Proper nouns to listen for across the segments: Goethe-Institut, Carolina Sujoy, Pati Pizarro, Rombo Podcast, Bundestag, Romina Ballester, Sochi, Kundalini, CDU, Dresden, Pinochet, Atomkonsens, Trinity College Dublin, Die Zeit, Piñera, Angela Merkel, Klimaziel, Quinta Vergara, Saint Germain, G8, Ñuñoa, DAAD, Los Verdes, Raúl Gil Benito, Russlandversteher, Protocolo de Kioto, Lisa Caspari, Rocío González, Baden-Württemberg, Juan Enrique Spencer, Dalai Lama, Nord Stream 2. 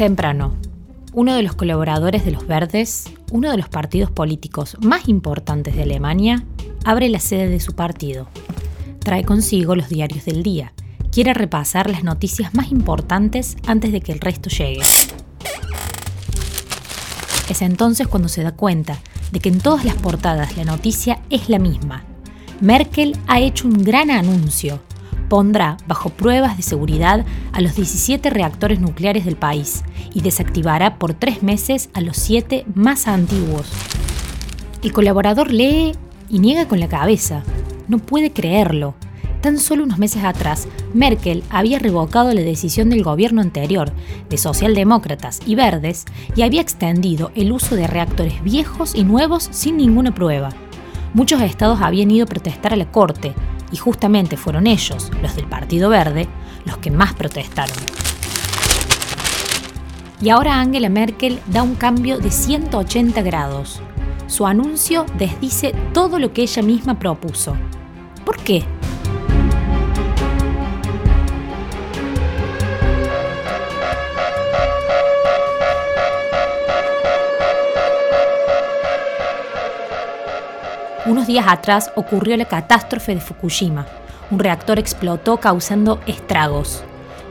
Temprano, uno de los colaboradores de Los Verdes, uno de los partidos políticos más importantes de Alemania, abre la sede de su partido. Trae consigo los diarios del día. Quiere repasar las noticias más importantes antes de que el resto llegue. Es entonces cuando se da cuenta de que en todas las portadas la noticia es la misma. Merkel ha hecho un gran anuncio. Pondrá bajo pruebas de seguridad a los 17 reactores nucleares del país y desactivará por 3 meses a los 7 más antiguos. El colaborador lee y niega con la cabeza. No puede creerlo. Tan solo unos meses atrás, Merkel había revocado la decisión del gobierno anterior, de socialdemócratas y verdes, y había extendido el uso de reactores viejos y nuevos sin ninguna prueba. Muchos estados habían ido a protestar a la corte, y justamente fueron ellos, los del Partido Verde, los que más protestaron. Y ahora Angela Merkel da un cambio de 180 grados. Su anuncio desdice todo lo que ella misma propuso. ¿Por qué? Unos días atrás ocurrió la catástrofe de Fukushima. Un reactor explotó causando estragos.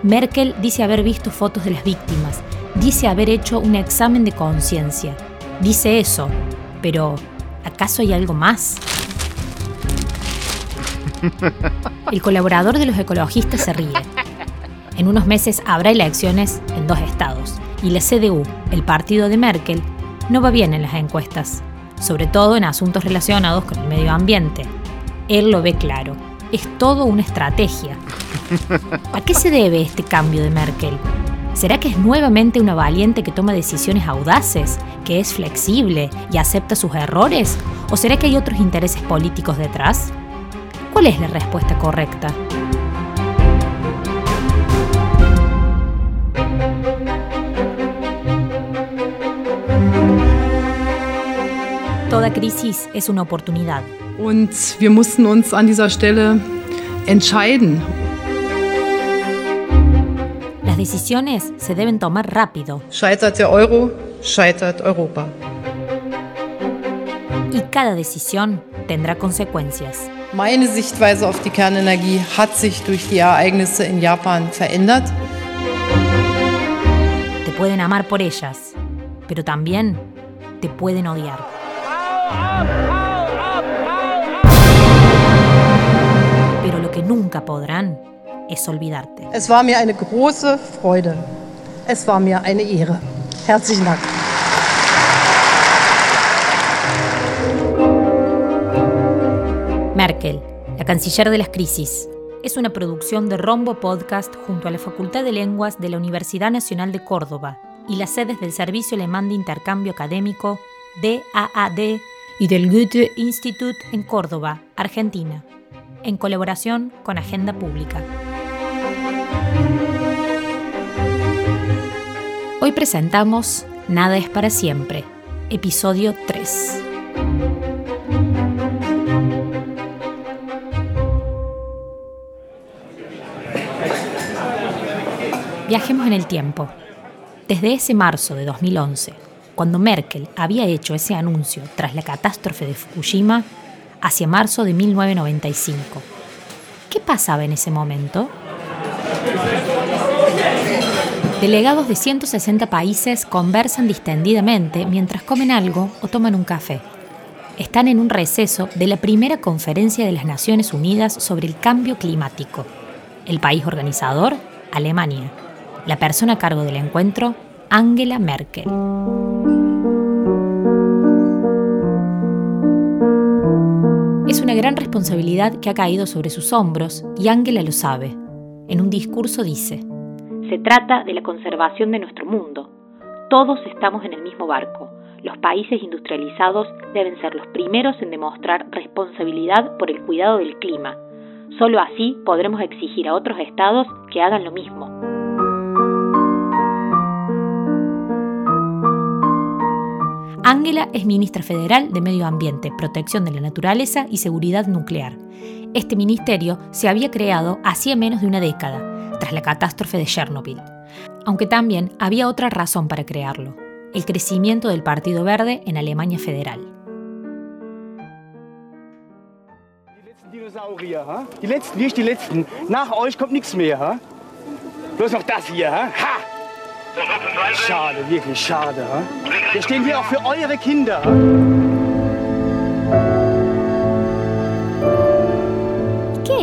Merkel dice haber visto fotos de las víctimas, dice haber hecho un examen de conciencia. Dice eso, pero ¿acaso hay algo más? El colaborador de los ecologistas se ríe. En unos meses habrá elecciones en 2 estados y la CDU, el partido de Merkel, no va bien en las encuestas. Sobre todo en asuntos relacionados con el medio ambiente. Él lo ve claro. Es todo una estrategia. ¿A qué se debe este cambio de Merkel? ¿Será que es nuevamente una valiente que toma decisiones audaces, que es flexible y acepta sus errores? ¿O será que hay otros intereses políticos detrás? ¿Cuál es la respuesta correcta? Toda crisis es una oportunidad. Und wir mussten uns an dieser Stelle entscheiden. Las decisiones se deben tomar rápido. Scheitert der Euro, scheitert Europa. Y cada decisión tendrá consecuencias. Meine Sichtweise auf die Kernenergie hat sich durch die Ereignisse in Japan verändert. Te pueden amar por ellas, pero también te pueden odiar. Pero lo que nunca podrán es olvidarte. Es war mir eine große Freude. Es war mir eine Ehre. Herzlichen Dank. Merkel, la canciller de las crisis, es una producción de Rombo Podcast junto a la Facultad de Lenguas de la Universidad Nacional de Córdoba y las sedes del Servicio Alemán de Intercambio Académico, DAAD, y del Goethe-Institut en Córdoba, Argentina, en colaboración con Agenda Pública. Hoy presentamos Nada es para siempre, episodio 3. Viajemos en el tiempo. Desde ese marzo de 2011, cuando Merkel había hecho ese anuncio tras la catástrofe de Fukushima, hacia marzo de 1995. ¿Qué pasaba en ese momento? Delegados de 160 países conversan distendidamente mientras comen algo o toman un café. Están en un receso de la primera conferencia de las Naciones Unidas sobre el cambio climático. El país organizador, Alemania. La persona a cargo del encuentro, Angela Merkel. Es una gran responsabilidad que ha caído sobre sus hombros y Angela lo sabe. En un discurso dice: se trata de la conservación de nuestro mundo. Todos estamos en el mismo barco. Los países industrializados deben ser los primeros en demostrar responsabilidad por el cuidado del clima. Solo así podremos exigir a otros estados que hagan lo mismo. Angela es ministra federal de Medio Ambiente, Protección de la Naturaleza y Seguridad Nuclear. Este ministerio se había creado hacía menos de una década, tras la catástrofe de Chernóbil. aunque también había otra razón para crearlo: el crecimiento del Partido Verde en Alemania Federal. ¿Qué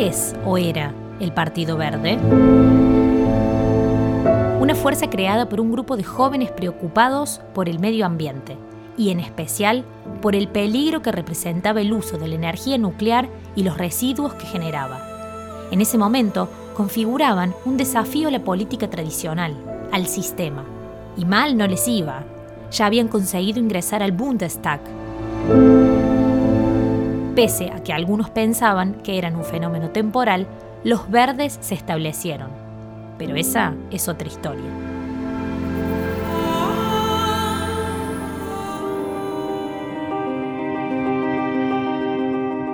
es o era el Partido Verde? Una fuerza creada por un grupo de jóvenes preocupados por el medio ambiente y, en especial, por el peligro que representaba el uso de la energía nuclear y los residuos que generaba. En ese momento, configuraban un desafío a la política tradicional, al sistema. Y mal no les iba. Ya habían conseguido ingresar al Bundestag, pese a que algunos pensaban que eran un fenómeno temporal. Los verdes se establecieron, pero esa es otra historia.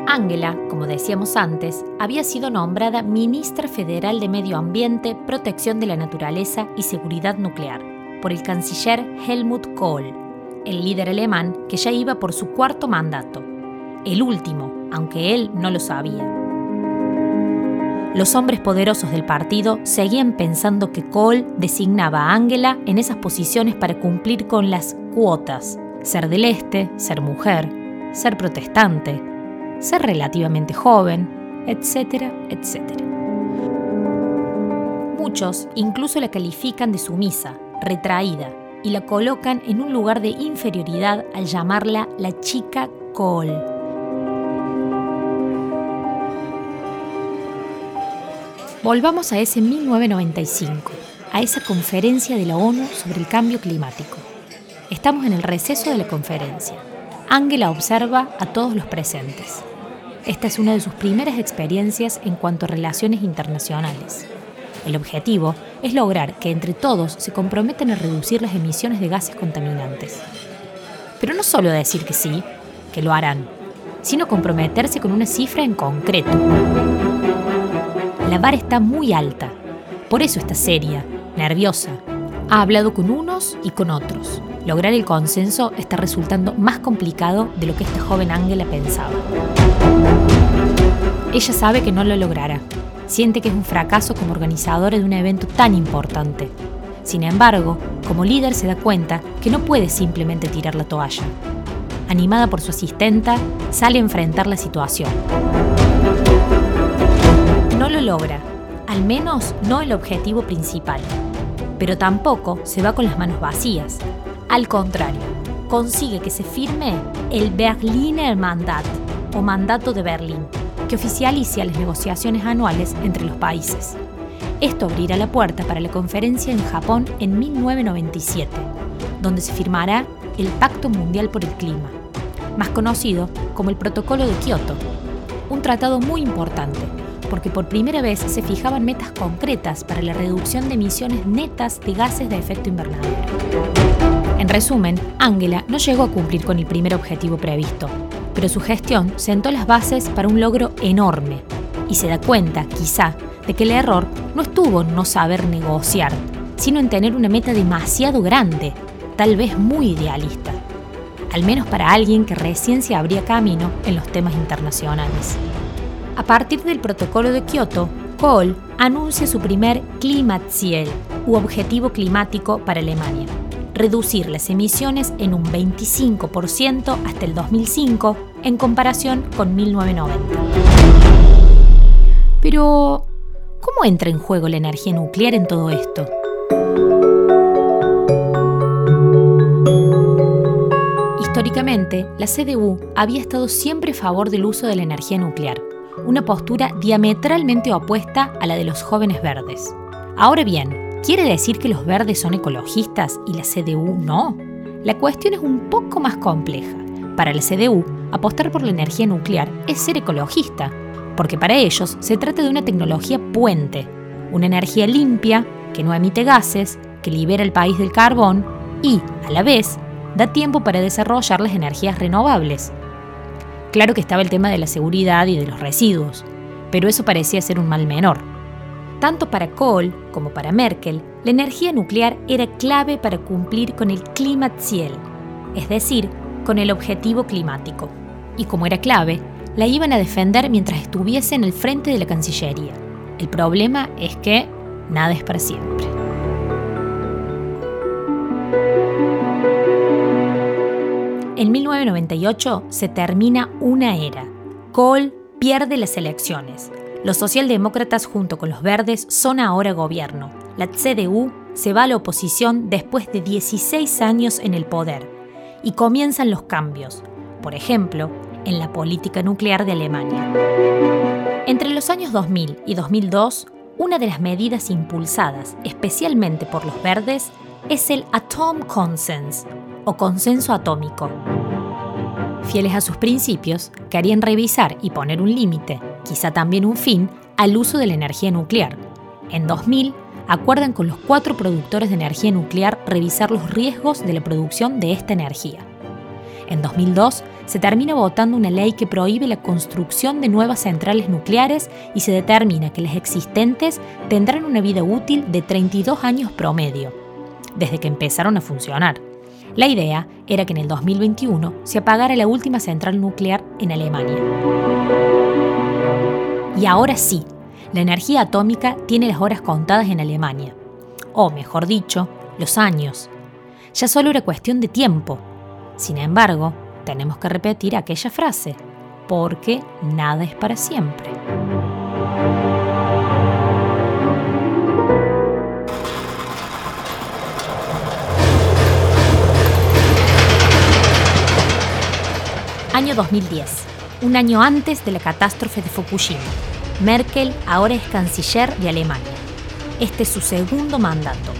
Angela, como decíamos antes, había sido nombrada ministra federal de Medio Ambiente, Protección de la Naturaleza y Seguridad Nuclear por el canciller Helmut Kohl, el líder alemán que ya iba por su cuarto mandato, el último, aunque él no lo sabía. Los hombres poderosos del partido seguían pensando que Kohl designaba a Angela en esas posiciones para cumplir con las cuotas: ser del este, ser mujer, ser protestante, ser relativamente joven, etcétera, etcétera. Muchos incluso la califican de sumisa, retraída, y la colocan en un lugar de inferioridad al llamarla la chica Kohl. Volvamos a ese 1995, a esa conferencia de la ONU sobre el cambio climático. Estamos en el receso de la conferencia. Angela observa a todos los presentes. Esta es una de sus primeras experiencias en cuanto a relaciones internacionales. El objetivo es lograr que entre todos se comprometan a reducir las emisiones de gases contaminantes. Pero no solo decir que sí, que lo harán, sino comprometerse con una cifra en concreto. La vara está muy alta, por eso está seria, nerviosa. Ha hablado con unos y con otros. Lograr el consenso está resultando más complicado de lo que esta joven Angela pensaba. Ella sabe que no lo logrará. Siente que es un fracaso como organizadora de un evento tan importante. Sin embargo, como líder se da cuenta que no puede simplemente tirar la toalla. Animada por su asistenta, sale a enfrentar la situación. No lo logra, al menos no el objetivo principal. Pero tampoco se va con las manos vacías. Al contrario, consigue que se firme el Berliner Mandat, o Mandato de Berlín, que oficializa las negociaciones anuales entre los países. Esto abrirá la puerta para la conferencia en Japón en 1997, donde se firmará el Pacto Mundial por el Clima, más conocido como el Protocolo de Kioto. Un tratado muy importante, porque por primera vez se fijaban metas concretas para la reducción de emisiones netas de gases de efecto invernadero. En resumen, Angela no llegó a cumplir con el primer objetivo previsto, pero su gestión sentó las bases para un logro enorme, y se da cuenta, quizá, de que el error no estuvo en no saber negociar, sino en tener una meta demasiado grande, tal vez muy idealista, al menos para alguien que recién se abría camino en los temas internacionales. A partir del Protocolo de Kioto, Kohl anuncia su primer Klimaziel, u objetivo climático para Alemania: reducir las emisiones en un 25% hasta el 2005 en comparación con 1990. Pero, ¿cómo entra en juego la energía nuclear en todo esto? Históricamente, la CDU había estado siempre a favor del uso de la energía nuclear, una postura diametralmente opuesta a la de los jóvenes verdes. Ahora bien, ¿quiere decir que los verdes son ecologistas y la CDU no? La cuestión es un poco más compleja. Para la CDU, apostar por la energía nuclear es ser ecologista, porque para ellos se trata de una tecnología puente, una energía limpia, que no emite gases, que libera al país del carbón y, a la vez, da tiempo para desarrollar las energías renovables. Claro que estaba el tema de la seguridad y de los residuos, pero eso parecía ser un mal menor. Tanto para Kohl como para Merkel, la energía nuclear era clave para cumplir con el Klimaziel, es decir, con el objetivo climático. Y como era clave, la iban a defender mientras estuviese en el frente de la Cancillería. El problema es que nada es para siempre. En 1998 se termina una era. Kohl pierde las elecciones. Los socialdemócratas junto con los verdes son ahora gobierno. La CDU se va a la oposición después de 16 años en el poder. Y comienzan los cambios, por ejemplo, en la política nuclear de Alemania. Entre los años 2000 y 2002, una de las medidas impulsadas especialmente por los verdes es el Atomkonsens, o consenso atómico. Fieles a sus principios, querían revisar y poner un límite, quizá también un fin, al uso de la energía nuclear. En 2000, acuerdan con los 4 productores de energía nuclear revisar los riesgos de la producción de esta energía. En 2002, se termina votando una ley que prohíbe la construcción de nuevas centrales nucleares y se determina que las existentes tendrán una vida útil de 32 años promedio, desde que empezaron a funcionar. La idea era que en el 2021 se apagara la última central nuclear en Alemania. Y ahora sí, la energía atómica tiene las horas contadas en Alemania. O, mejor dicho, los años. Ya solo era cuestión de tiempo. Sin embargo, tenemos que repetir aquella frase, porque nada es para siempre. Año 2010, un año antes de la catástrofe de Fukushima. Merkel ahora es canciller de Alemania. Este es su segundo mandato.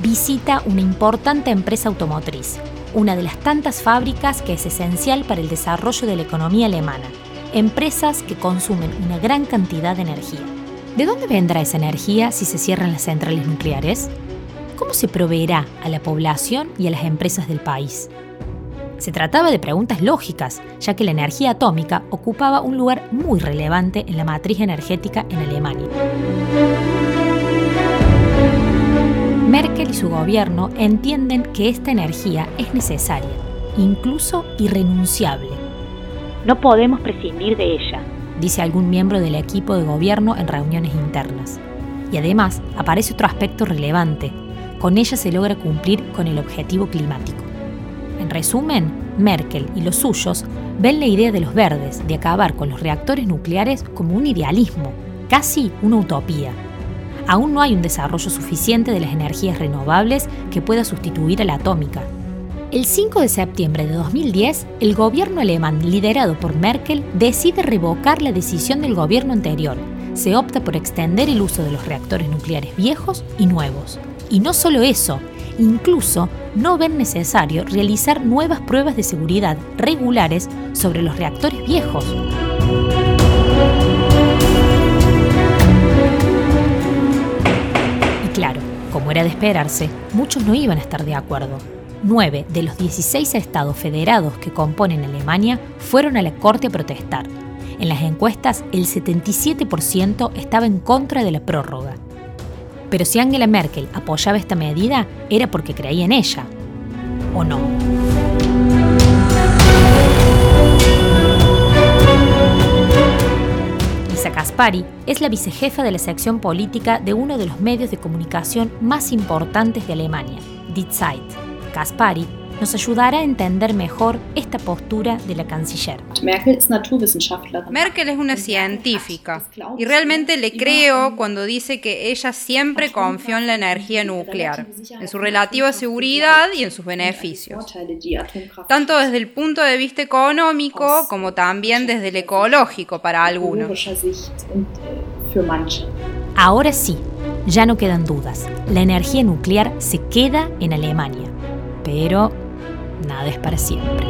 Visita una importante empresa automotriz, una de las tantas fábricas que es esencial para el desarrollo de la economía alemana, empresas que consumen una gran cantidad de energía. ¿De dónde vendrá esa energía si se cierran las centrales nucleares? ¿Cómo se proveerá a la población y a las empresas del país? Se trataba de preguntas lógicas, ya que la energía atómica ocupaba un lugar muy relevante en la matriz energética en Alemania. Merkel y su gobierno entienden que esta energía es necesaria, incluso irrenunciable. No podemos prescindir de ella, dice algún miembro del equipo de gobierno en reuniones internas. Y además aparece otro aspecto relevante: con ella se logra cumplir con el objetivo climático. En resumen, Merkel y los suyos ven la idea de los verdes de acabar con los reactores nucleares como un idealismo, casi una utopía. Aún no hay un desarrollo suficiente de las energías renovables que pueda sustituir a la atómica. El 5 de septiembre de 2010, el gobierno alemán liderado por Merkel decide revocar la decisión del gobierno anterior. Se opta por extender el uso de los reactores nucleares viejos y nuevos. Y no solo eso, incluso no ven necesario realizar nuevas pruebas de seguridad regulares sobre los reactores viejos. Y claro, como era de esperarse, muchos no iban a estar de acuerdo. 9 de los 16 estados federados que componen Alemania fueron a la corte a protestar. En las encuestas, el 77% estaba en contra de la prórroga. Pero si Angela Merkel apoyaba esta medida, era porque creía en ella, ¿o no? Lisa Caspari es la vicejefa de la sección política de uno de los medios de comunicación más importantes de Alemania, Die Zeit. Caspari nos ayudará a entender mejor esta postura de la canciller. Merkel es una científica y realmente le creo cuando dice que ella siempre confió en la energía nuclear, en su relativa seguridad y en sus beneficios, tanto desde el punto de vista económico como también desde el ecológico para algunos. Ahora sí, ya no quedan dudas. La energía nuclear se queda en Alemania, pero nada es para siempre.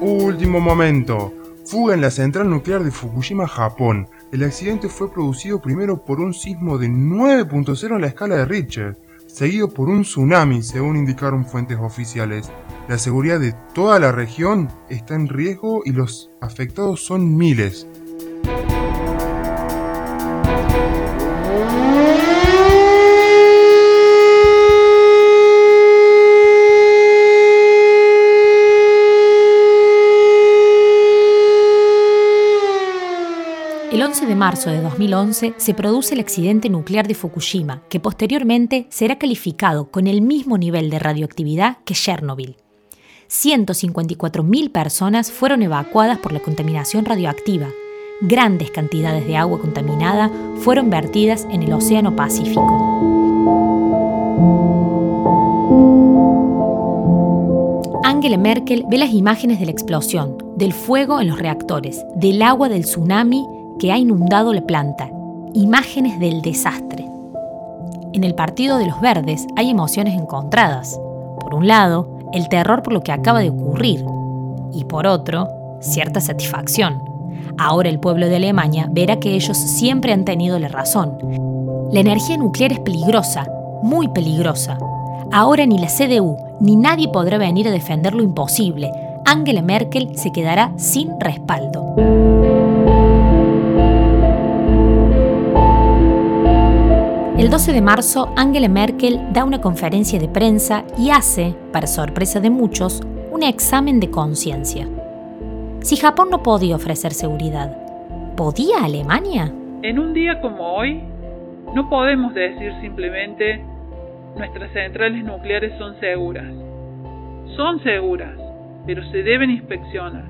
Último momento. Fuga en la central nuclear de Fukushima, Japón. El accidente fue producido primero por un sismo de 9.0 en la escala de Richter, seguido por un tsunami, según indicaron fuentes oficiales. La seguridad de toda la región está en riesgo y los afectados son miles. El 11 de marzo de 2011 se produce el accidente nuclear de Fukushima, que posteriormente será calificado con el mismo nivel de radioactividad que Chernóbil. 154.000 personas fueron evacuadas por la contaminación radioactiva. Grandes cantidades de agua contaminada fueron vertidas en el Océano Pacífico. Angela Merkel ve las imágenes de la explosión, del fuego en los reactores, del agua del tsunami que ha inundado la planta. Imágenes del desastre. En el Partido de los Verdes hay emociones encontradas. Por un lado, el terror por lo que acaba de ocurrir. Y por otro, cierta satisfacción. Ahora el pueblo de Alemania verá que ellos siempre han tenido la razón. La energía nuclear es peligrosa, muy peligrosa. Ahora ni la CDU ni nadie podrá venir a defender lo imposible. Angela Merkel se quedará sin respaldo. El 12 de marzo, Angela Merkel da una conferencia de prensa y hace, para sorpresa de muchos, un examen de conciencia. Si Japón no podía ofrecer seguridad, ¿podía Alemania? En un día como hoy, no podemos decir simplemente nuestras centrales nucleares son seguras. Son seguras, pero se deben inspeccionar.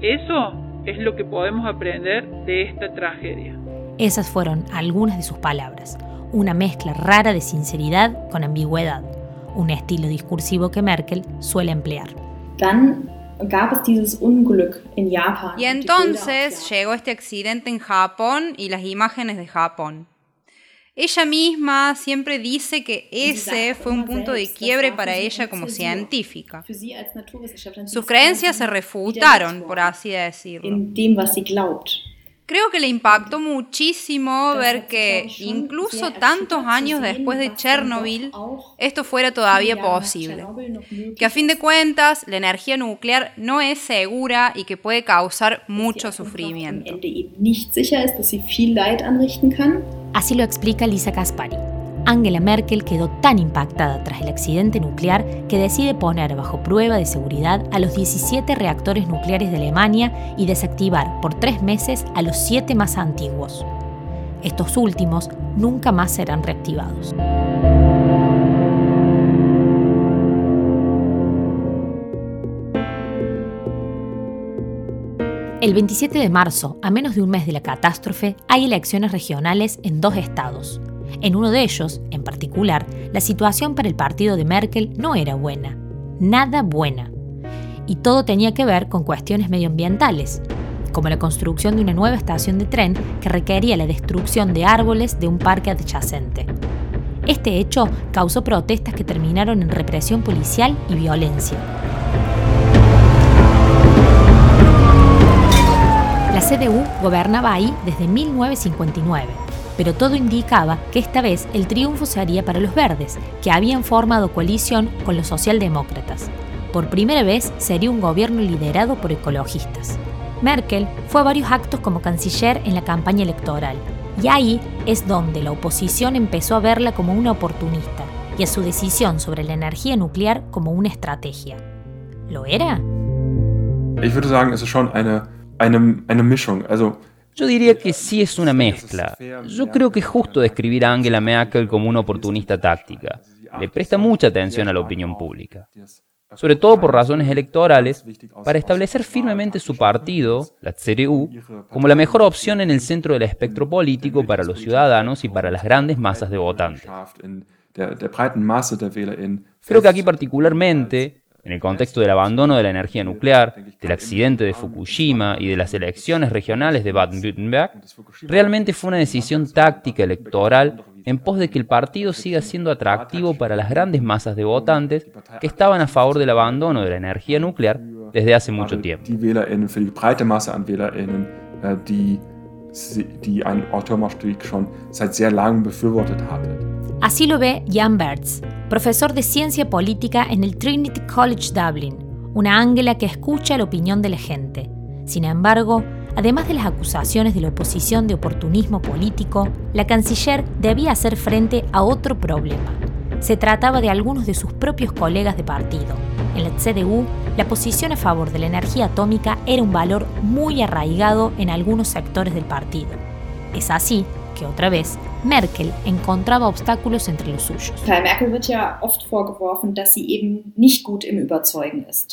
Eso es lo que podemos aprender de esta tragedia. Esas fueron algunas de sus palabras. Una mezcla rara de sinceridad con ambigüedad, un estilo discursivo que Merkel suele emplear. Y entonces llegó este accidente en Japón y las imágenes de Japón. Ella misma siempre dice que ese fue un punto de quiebre para ella como científica. Sus creencias se refutaron, por así decirlo. Creo que le impactó muchísimo ver que, incluso tantos años después de Chernóbil, esto fuera todavía posible. Que a fin de cuentas, la energía nuclear no es segura y que puede causar mucho sufrimiento. Así lo explica Lisa Caspari. Angela Merkel quedó tan impactada tras el accidente nuclear que decide poner bajo prueba de seguridad a los 17 reactores nucleares de Alemania y desactivar por 3 meses a los 7 más antiguos. Estos últimos nunca más serán reactivados. El 27 de marzo, a menos de un mes de la catástrofe, hay elecciones regionales en 2 estados. En uno de ellos, en particular, la situación para el partido de Merkel no era buena. Nada buena. Y todo tenía que ver con cuestiones medioambientales, como la construcción de una nueva estación de tren que requería la destrucción de árboles de un parque adyacente. Este hecho causó protestas que terminaron en represión policial y violencia. La CDU gobernaba ahí desde 1959. Pero todo indicaba que esta vez el triunfo se haría para los verdes, que habían formado coalición con los socialdemócratas. Por primera vez sería un gobierno liderado por ecologistas. Merkel fue a varios actos como canciller en la campaña electoral, y ahí es donde la oposición empezó a verla como una oportunista y a su decisión sobre la energía nuclear como una estrategia. ¿Lo era? Ich würde sagen, es ist schon eine Mischung. Also yo diría que sí es una mezcla. Yo creo que es justo describir a Angela Merkel como una oportunista táctica. Le presta mucha atención a la opinión pública, sobre todo por razones electorales, para establecer firmemente su partido, la CDU, como la mejor opción en el centro del espectro político para los ciudadanos y para las grandes masas de votantes. Creo que aquí particularmente, en el contexto del abandono de la energía nuclear, del accidente de Fukushima y de las elecciones regionales de Baden-Württemberg, realmente fue una decisión táctica electoral en pos de que el partido siga siendo atractivo para las grandes masas de votantes que estaban a favor del abandono de la energía nuclear desde hace mucho tiempo. Así lo ve Jan Bertz, profesor de Ciencia Política en el Trinity College Dublin, una Ángela que escucha la opinión de la gente. Sin embargo, además de las acusaciones de la oposición de oportunismo político, la canciller debía hacer frente a otro problema. Se trataba de algunos de sus propios colegas de partido. En la CDU, la posición a favor de la energía atómica era un valor muy arraigado en algunos sectores del partido. Es así que, otra vez, Merkel encontraba obstáculos entre los suyos.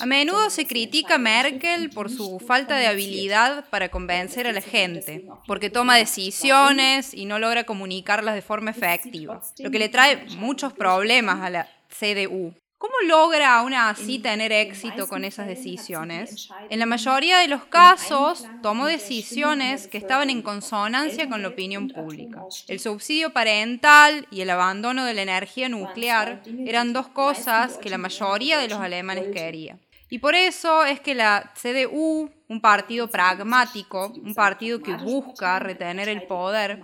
A menudo se critica a Merkel por su falta de habilidad para convencer a la gente, porque toma decisiones y no logra comunicarlas de forma efectiva, lo que le trae muchos problemas a la CDU. ¿Cómo logra aún así tener éxito con esas decisiones? En la mayoría de los casos, tomó decisiones que estaban en consonancia con la opinión pública. El subsidio parental y el abandono de la energía nuclear eran dos cosas que la mayoría de los alemanes quería. Y por eso es que la CDU, un partido pragmático, un partido que busca retener el poder,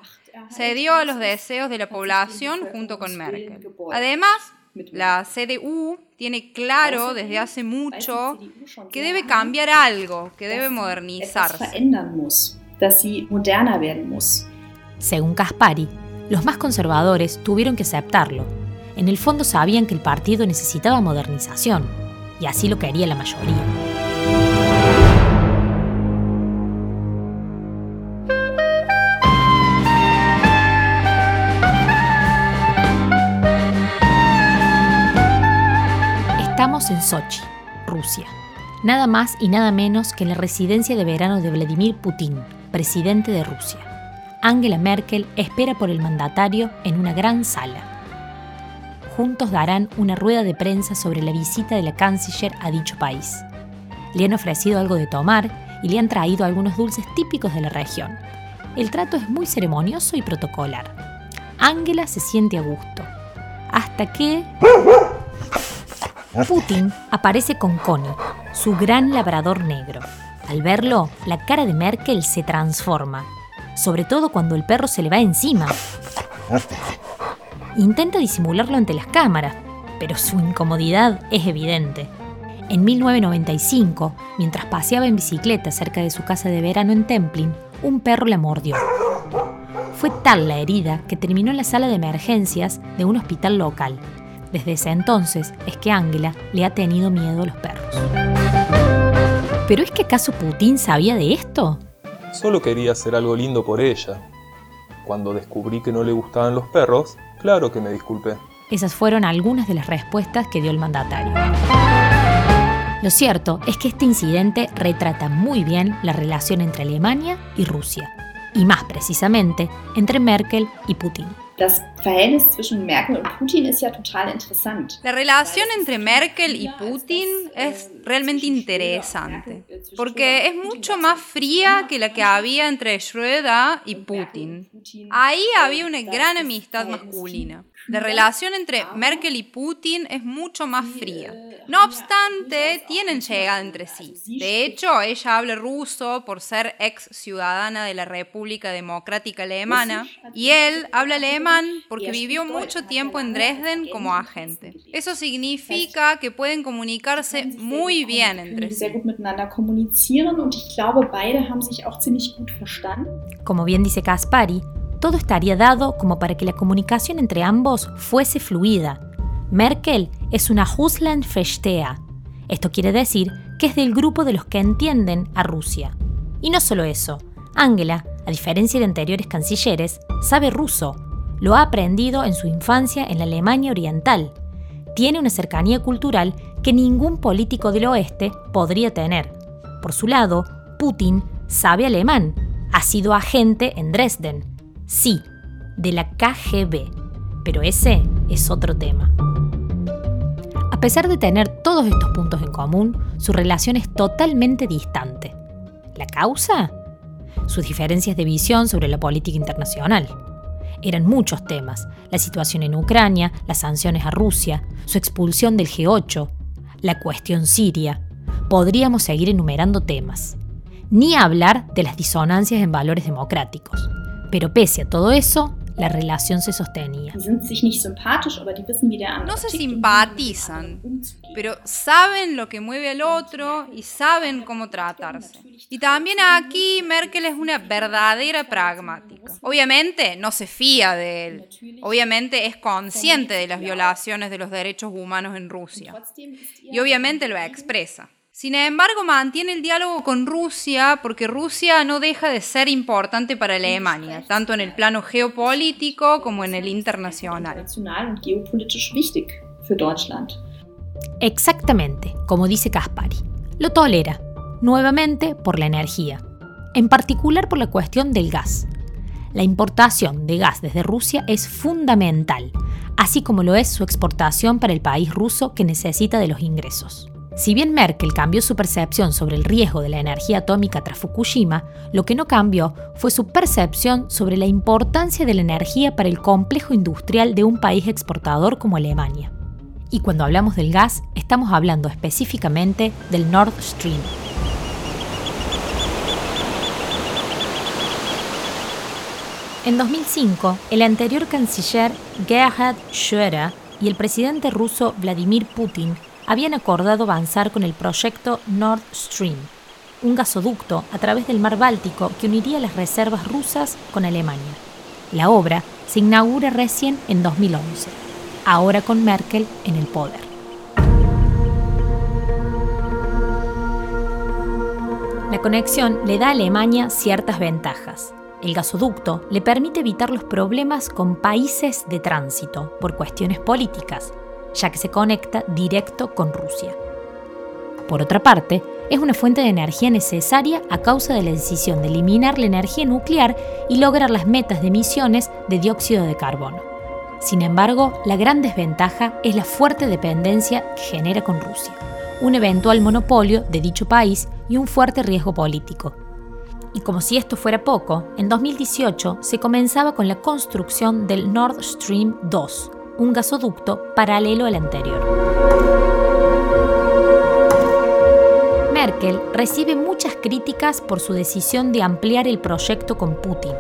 cedió a los deseos de la población junto con Merkel. Además, la CDU tiene claro desde hace mucho que debe cambiar algo, que debe modernizarse. Según Caspari, los más conservadores tuvieron que aceptarlo. En el fondo sabían que el partido necesitaba modernización, y así lo quería la mayoría. Estamos en Sochi, Rusia, nada más y nada menos que en la residencia de verano de Vladimir Putin, presidente de Rusia. Angela Merkel espera por el mandatario en una gran sala. Juntos darán una rueda de prensa sobre la visita de la canciller a dicho país. Le han ofrecido algo de tomar y le han traído algunos dulces típicos de la región. El trato es muy ceremonioso y protocolar. Angela se siente a gusto, hasta que Putin aparece con Connie, su gran labrador negro. Al verlo, la cara de Merkel se transforma, sobre todo cuando el perro se le va encima. Intenta disimularlo ante las cámaras, pero su incomodidad es evidente. En 1995, mientras paseaba en bicicleta cerca de su casa de verano en Templin, un perro la mordió. Fue tal la herida que terminó en la sala de emergencias de un hospital local. Desde ese entonces es que Angela le ha tenido miedo a los perros. ¿Pero es que acaso Putin sabía de esto? Solo quería hacer algo lindo por ella. Cuando descubrí que no le gustaban los perros, claro que me disculpé. Esas fueron algunas de las respuestas que dio el mandatario. Lo cierto es que este incidente retrata muy bien la relación entre Alemania y Rusia, y más precisamente entre Merkel y Putin. La relación entre Merkel y Putin es realmente interesante, porque es mucho más fría que la que había entre Schröder y Putin. Ahí había una gran amistad masculina. La relación entre Merkel y Putin es mucho más fría. No obstante, tienen llegada entre sí. De hecho, ella habla ruso por ser ex ciudadana de la República Democrática Alemana y él habla alemán porque vivió mucho tiempo en Dresden como agente. Eso significa que pueden comunicarse muy bien entre sí. Como bien dice Caspari, todo estaría dado como para que la comunicación entre ambos fuese fluida. Merkel es una Russlandversteher. Esto quiere decir que es del grupo de los que entienden a Rusia. Y no solo eso, Angela, a diferencia de anteriores cancilleres, sabe ruso. Lo ha aprendido en su infancia en la Alemania Oriental. Tiene una cercanía cultural que ningún político del oeste podría tener. Por su lado, Putin sabe alemán. Ha sido agente en Dresden. Sí, de la KGB. Pero ese es otro tema. A pesar de tener todos estos puntos en común, su relación es totalmente distante. ¿La causa? Sus diferencias de visión sobre la política internacional. Eran muchos temas: la situación en Ucrania, las sanciones a Rusia, su expulsión del G8, la cuestión siria. Podríamos seguir enumerando temas. Ni hablar de las disonancias en valores democráticos. Pero pese a todo eso, la relación se sostenía. No se simpatizan, pero saben lo que mueve al otro y saben cómo tratarse. Y también aquí Merkel es una verdadera pragmática. Obviamente no se fía de él. Obviamente es consciente de las violaciones de los derechos humanos en Rusia. Y obviamente lo expresa. Sin embargo, mantiene el diálogo con Rusia porque Rusia no deja de ser importante para Alemania, tanto en el plano geopolítico como en el internacional. Exactamente, como dice Caspari. Lo tolera, nuevamente por la energía, en particular por la cuestión del gas. La importación de gas desde Rusia es fundamental, así como lo es su exportación para el país ruso que necesita de los ingresos. Si bien Merkel cambió su percepción sobre el riesgo de la energía atómica tras Fukushima, lo que no cambió fue su percepción sobre la importancia de la energía para el complejo industrial de un país exportador como Alemania. Y cuando hablamos del gas, estamos hablando específicamente del Nord Stream. En 2005, el anterior canciller Gerhard Schröder y el presidente ruso Vladimir Putin habían acordado avanzar con el proyecto Nord Stream, un gasoducto a través del mar Báltico que uniría las reservas rusas con Alemania. La obra se inaugura recién en 2011, ahora con Merkel en el poder. La conexión le da a Alemania ciertas ventajas. El gasoducto le permite evitar los problemas con países de tránsito por cuestiones políticas, ya que se conecta directo con Rusia. Por otra parte, es una fuente de energía necesaria a causa de la decisión de eliminar la energía nuclear y lograr las metas de emisiones de dióxido de carbono. Sin embargo, la gran desventaja es la fuerte dependencia que genera con Rusia, un eventual monopolio de dicho país y un fuerte riesgo político. Y como si esto fuera poco, en 2018 se comenzaba con la construcción del Nord Stream 2, un gasoducto paralelo al anterior. Merkel recibe muchas críticas por su decisión de ampliar el proyecto con Putin.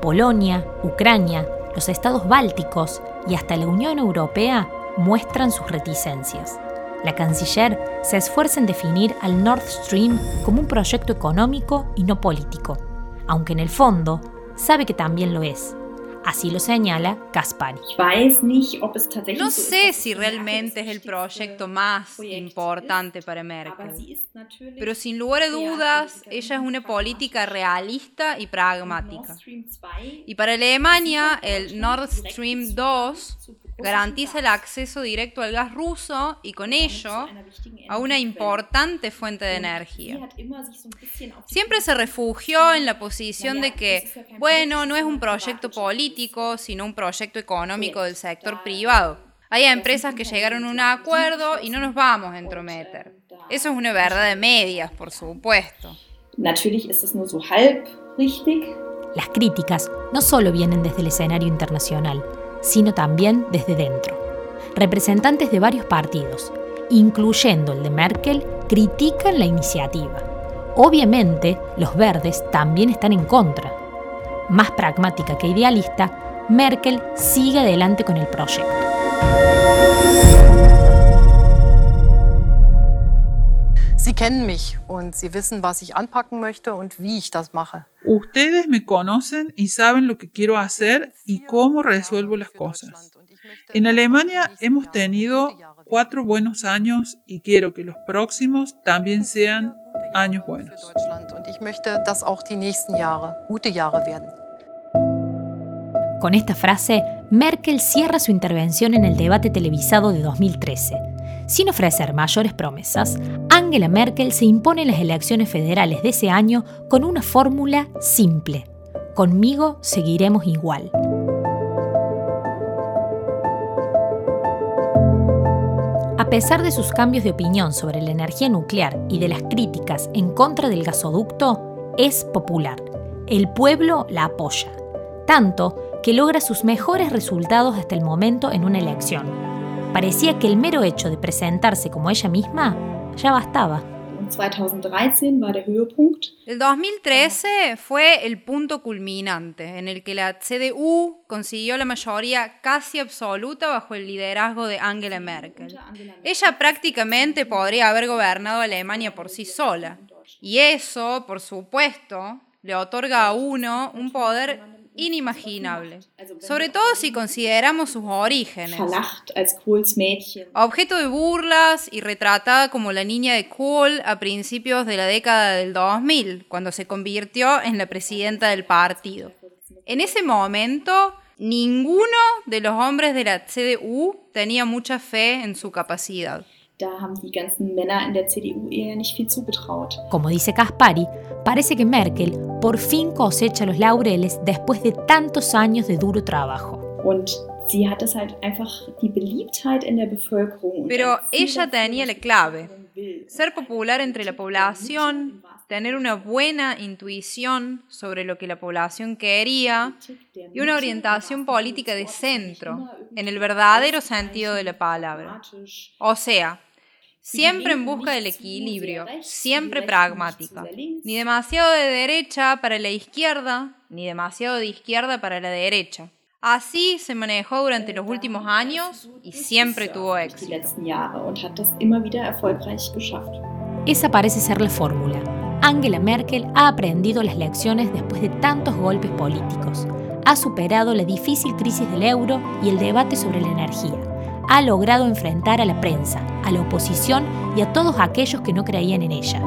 Polonia, Ucrania, los estados bálticos y hasta la Unión Europea muestran sus reticencias. La canciller se esfuerza en definir al Nord Stream como un proyecto económico y no político, aunque en el fondo sabe que también lo es. Así lo señala Caspari. No sé si realmente es el proyecto más importante para Merkel, pero sin lugar a dudas, ella es una política realista y pragmática. Y para Alemania, el Nord Stream 2 garantiza el acceso directo al gas ruso y con ello a una importante fuente de energía. Siempre se refugió en la posición de que, bueno, no es un proyecto político, sino un proyecto económico del sector privado. Hay empresas que llegaron a un acuerdo y no nos vamos a entrometer. Eso es una verdad de medias, por supuesto. Las críticas no solo vienen desde el escenario internacional, sino también desde dentro. Representantes de varios partidos, incluyendo el de Merkel, critican la iniciativa. Obviamente, los verdes también están en contra. Más pragmática que idealista, Merkel sigue adelante con el proyecto. Ustedes me conocen y saben lo que quiero hacer y cómo resuelvo las cosas. En Alemania hemos tenido 4 buenos años y quiero que los próximos también sean años buenos. Con esta frase, Merkel cierra su intervención en el debate televisado de 2013. Sin ofrecer mayores promesas, Angela Merkel se impone en las elecciones federales de ese año con una fórmula simple: conmigo seguiremos igual. A pesar de sus cambios de opinión sobre la energía nuclear y de las críticas en contra del gasoducto, es popular. El pueblo la apoya, tanto que logra sus mejores resultados hasta el momento en una elección. Parecía que el mero hecho de presentarse como ella misma ya bastaba. 2013 war der Höhepunkt. El 2013 fue el punto culminante en el que la CDU consiguió la mayoría casi absoluta bajo el liderazgo de Angela Merkel. Ella prácticamente podría haber gobernado Alemania por sí sola. Y eso, por supuesto, le otorga a uno un poder inimaginable, sobre todo si consideramos sus orígenes. Objeto de burlas y retratada como la niña de Kohl a principios de la década del 2000, cuando se convirtió en la presidenta del partido. En ese momento, ninguno de los hombres de la CDU tenía mucha fe en su capacidad. Como dice Caspari, parece que Merkel por fin cosecha los laureles después de tantos años de duro trabajo. Pero ella tenía la clave: ser popular entre la población, tener una buena intuición sobre lo que la población quería y una orientación política de centro, en el verdadero sentido de la palabra. O sea, siempre en busca del equilibrio, siempre pragmática. Ni demasiado de derecha para la izquierda, ni demasiado de izquierda para la derecha. Así se manejó durante los últimos años y siempre tuvo éxito. Esa parece ser la fórmula. Angela Merkel ha aprendido las lecciones después de tantos golpes políticos. Ha superado la difícil crisis del euro y el debate sobre la energía. Ha logrado enfrentar a la prensa, a la oposición y a todos aquellos que no creían en ella.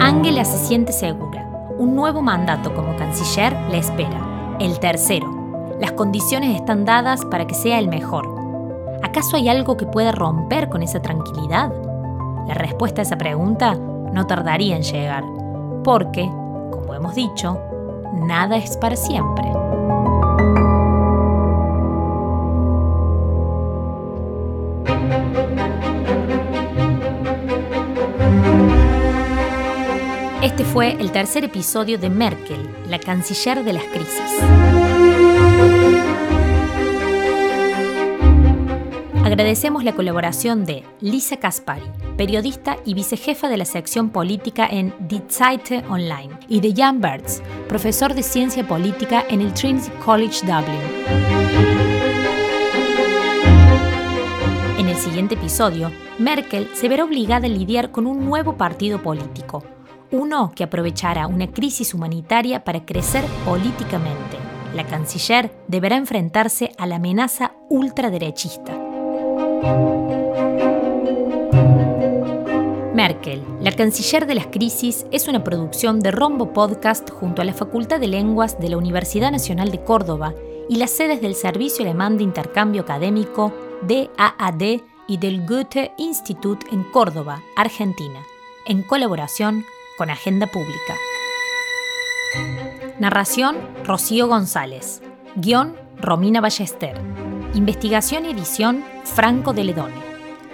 Angela se siente segura. Un nuevo mandato como canciller la espera. El tercero. Las condiciones están dadas para que sea el mejor. ¿Acaso hay algo que pueda romper con esa tranquilidad? La respuesta a esa pregunta no tardaría en llegar, porque, como hemos dicho, nada es para siempre. Este fue el tercer episodio de Merkel, la canciller de las crisis. Agradecemos la colaboración de Lisa Caspari, periodista y vicejefa de la sección política en Die Zeit Online, y de Jan Bertz, profesor de ciencia política en el Trinity College Dublin. En el siguiente episodio, Merkel se verá obligada a lidiar con un nuevo partido político, uno que aprovechará una crisis humanitaria para crecer políticamente. La canciller deberá enfrentarse a la amenaza ultraderechista. Merkel, la canciller de las crisis, es una producción de Rombo Podcast junto a la Facultad de Lenguas de la Universidad Nacional de Córdoba y las sedes del Servicio Alemán de Intercambio Académico, DAAD, y del Goethe-Institut en Córdoba, Argentina, en colaboración con Agenda Pública. Narración: Rocío González. Guión: Romina Ballester. Investigación y edición: Franco de Ledone.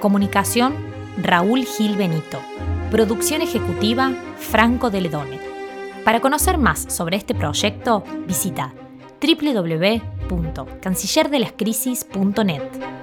Comunicación: Raúl Gil Benito. Producción ejecutiva: Franco de Ledone. Para conocer más sobre este proyecto, visita www.cancillerdelascrisis.net.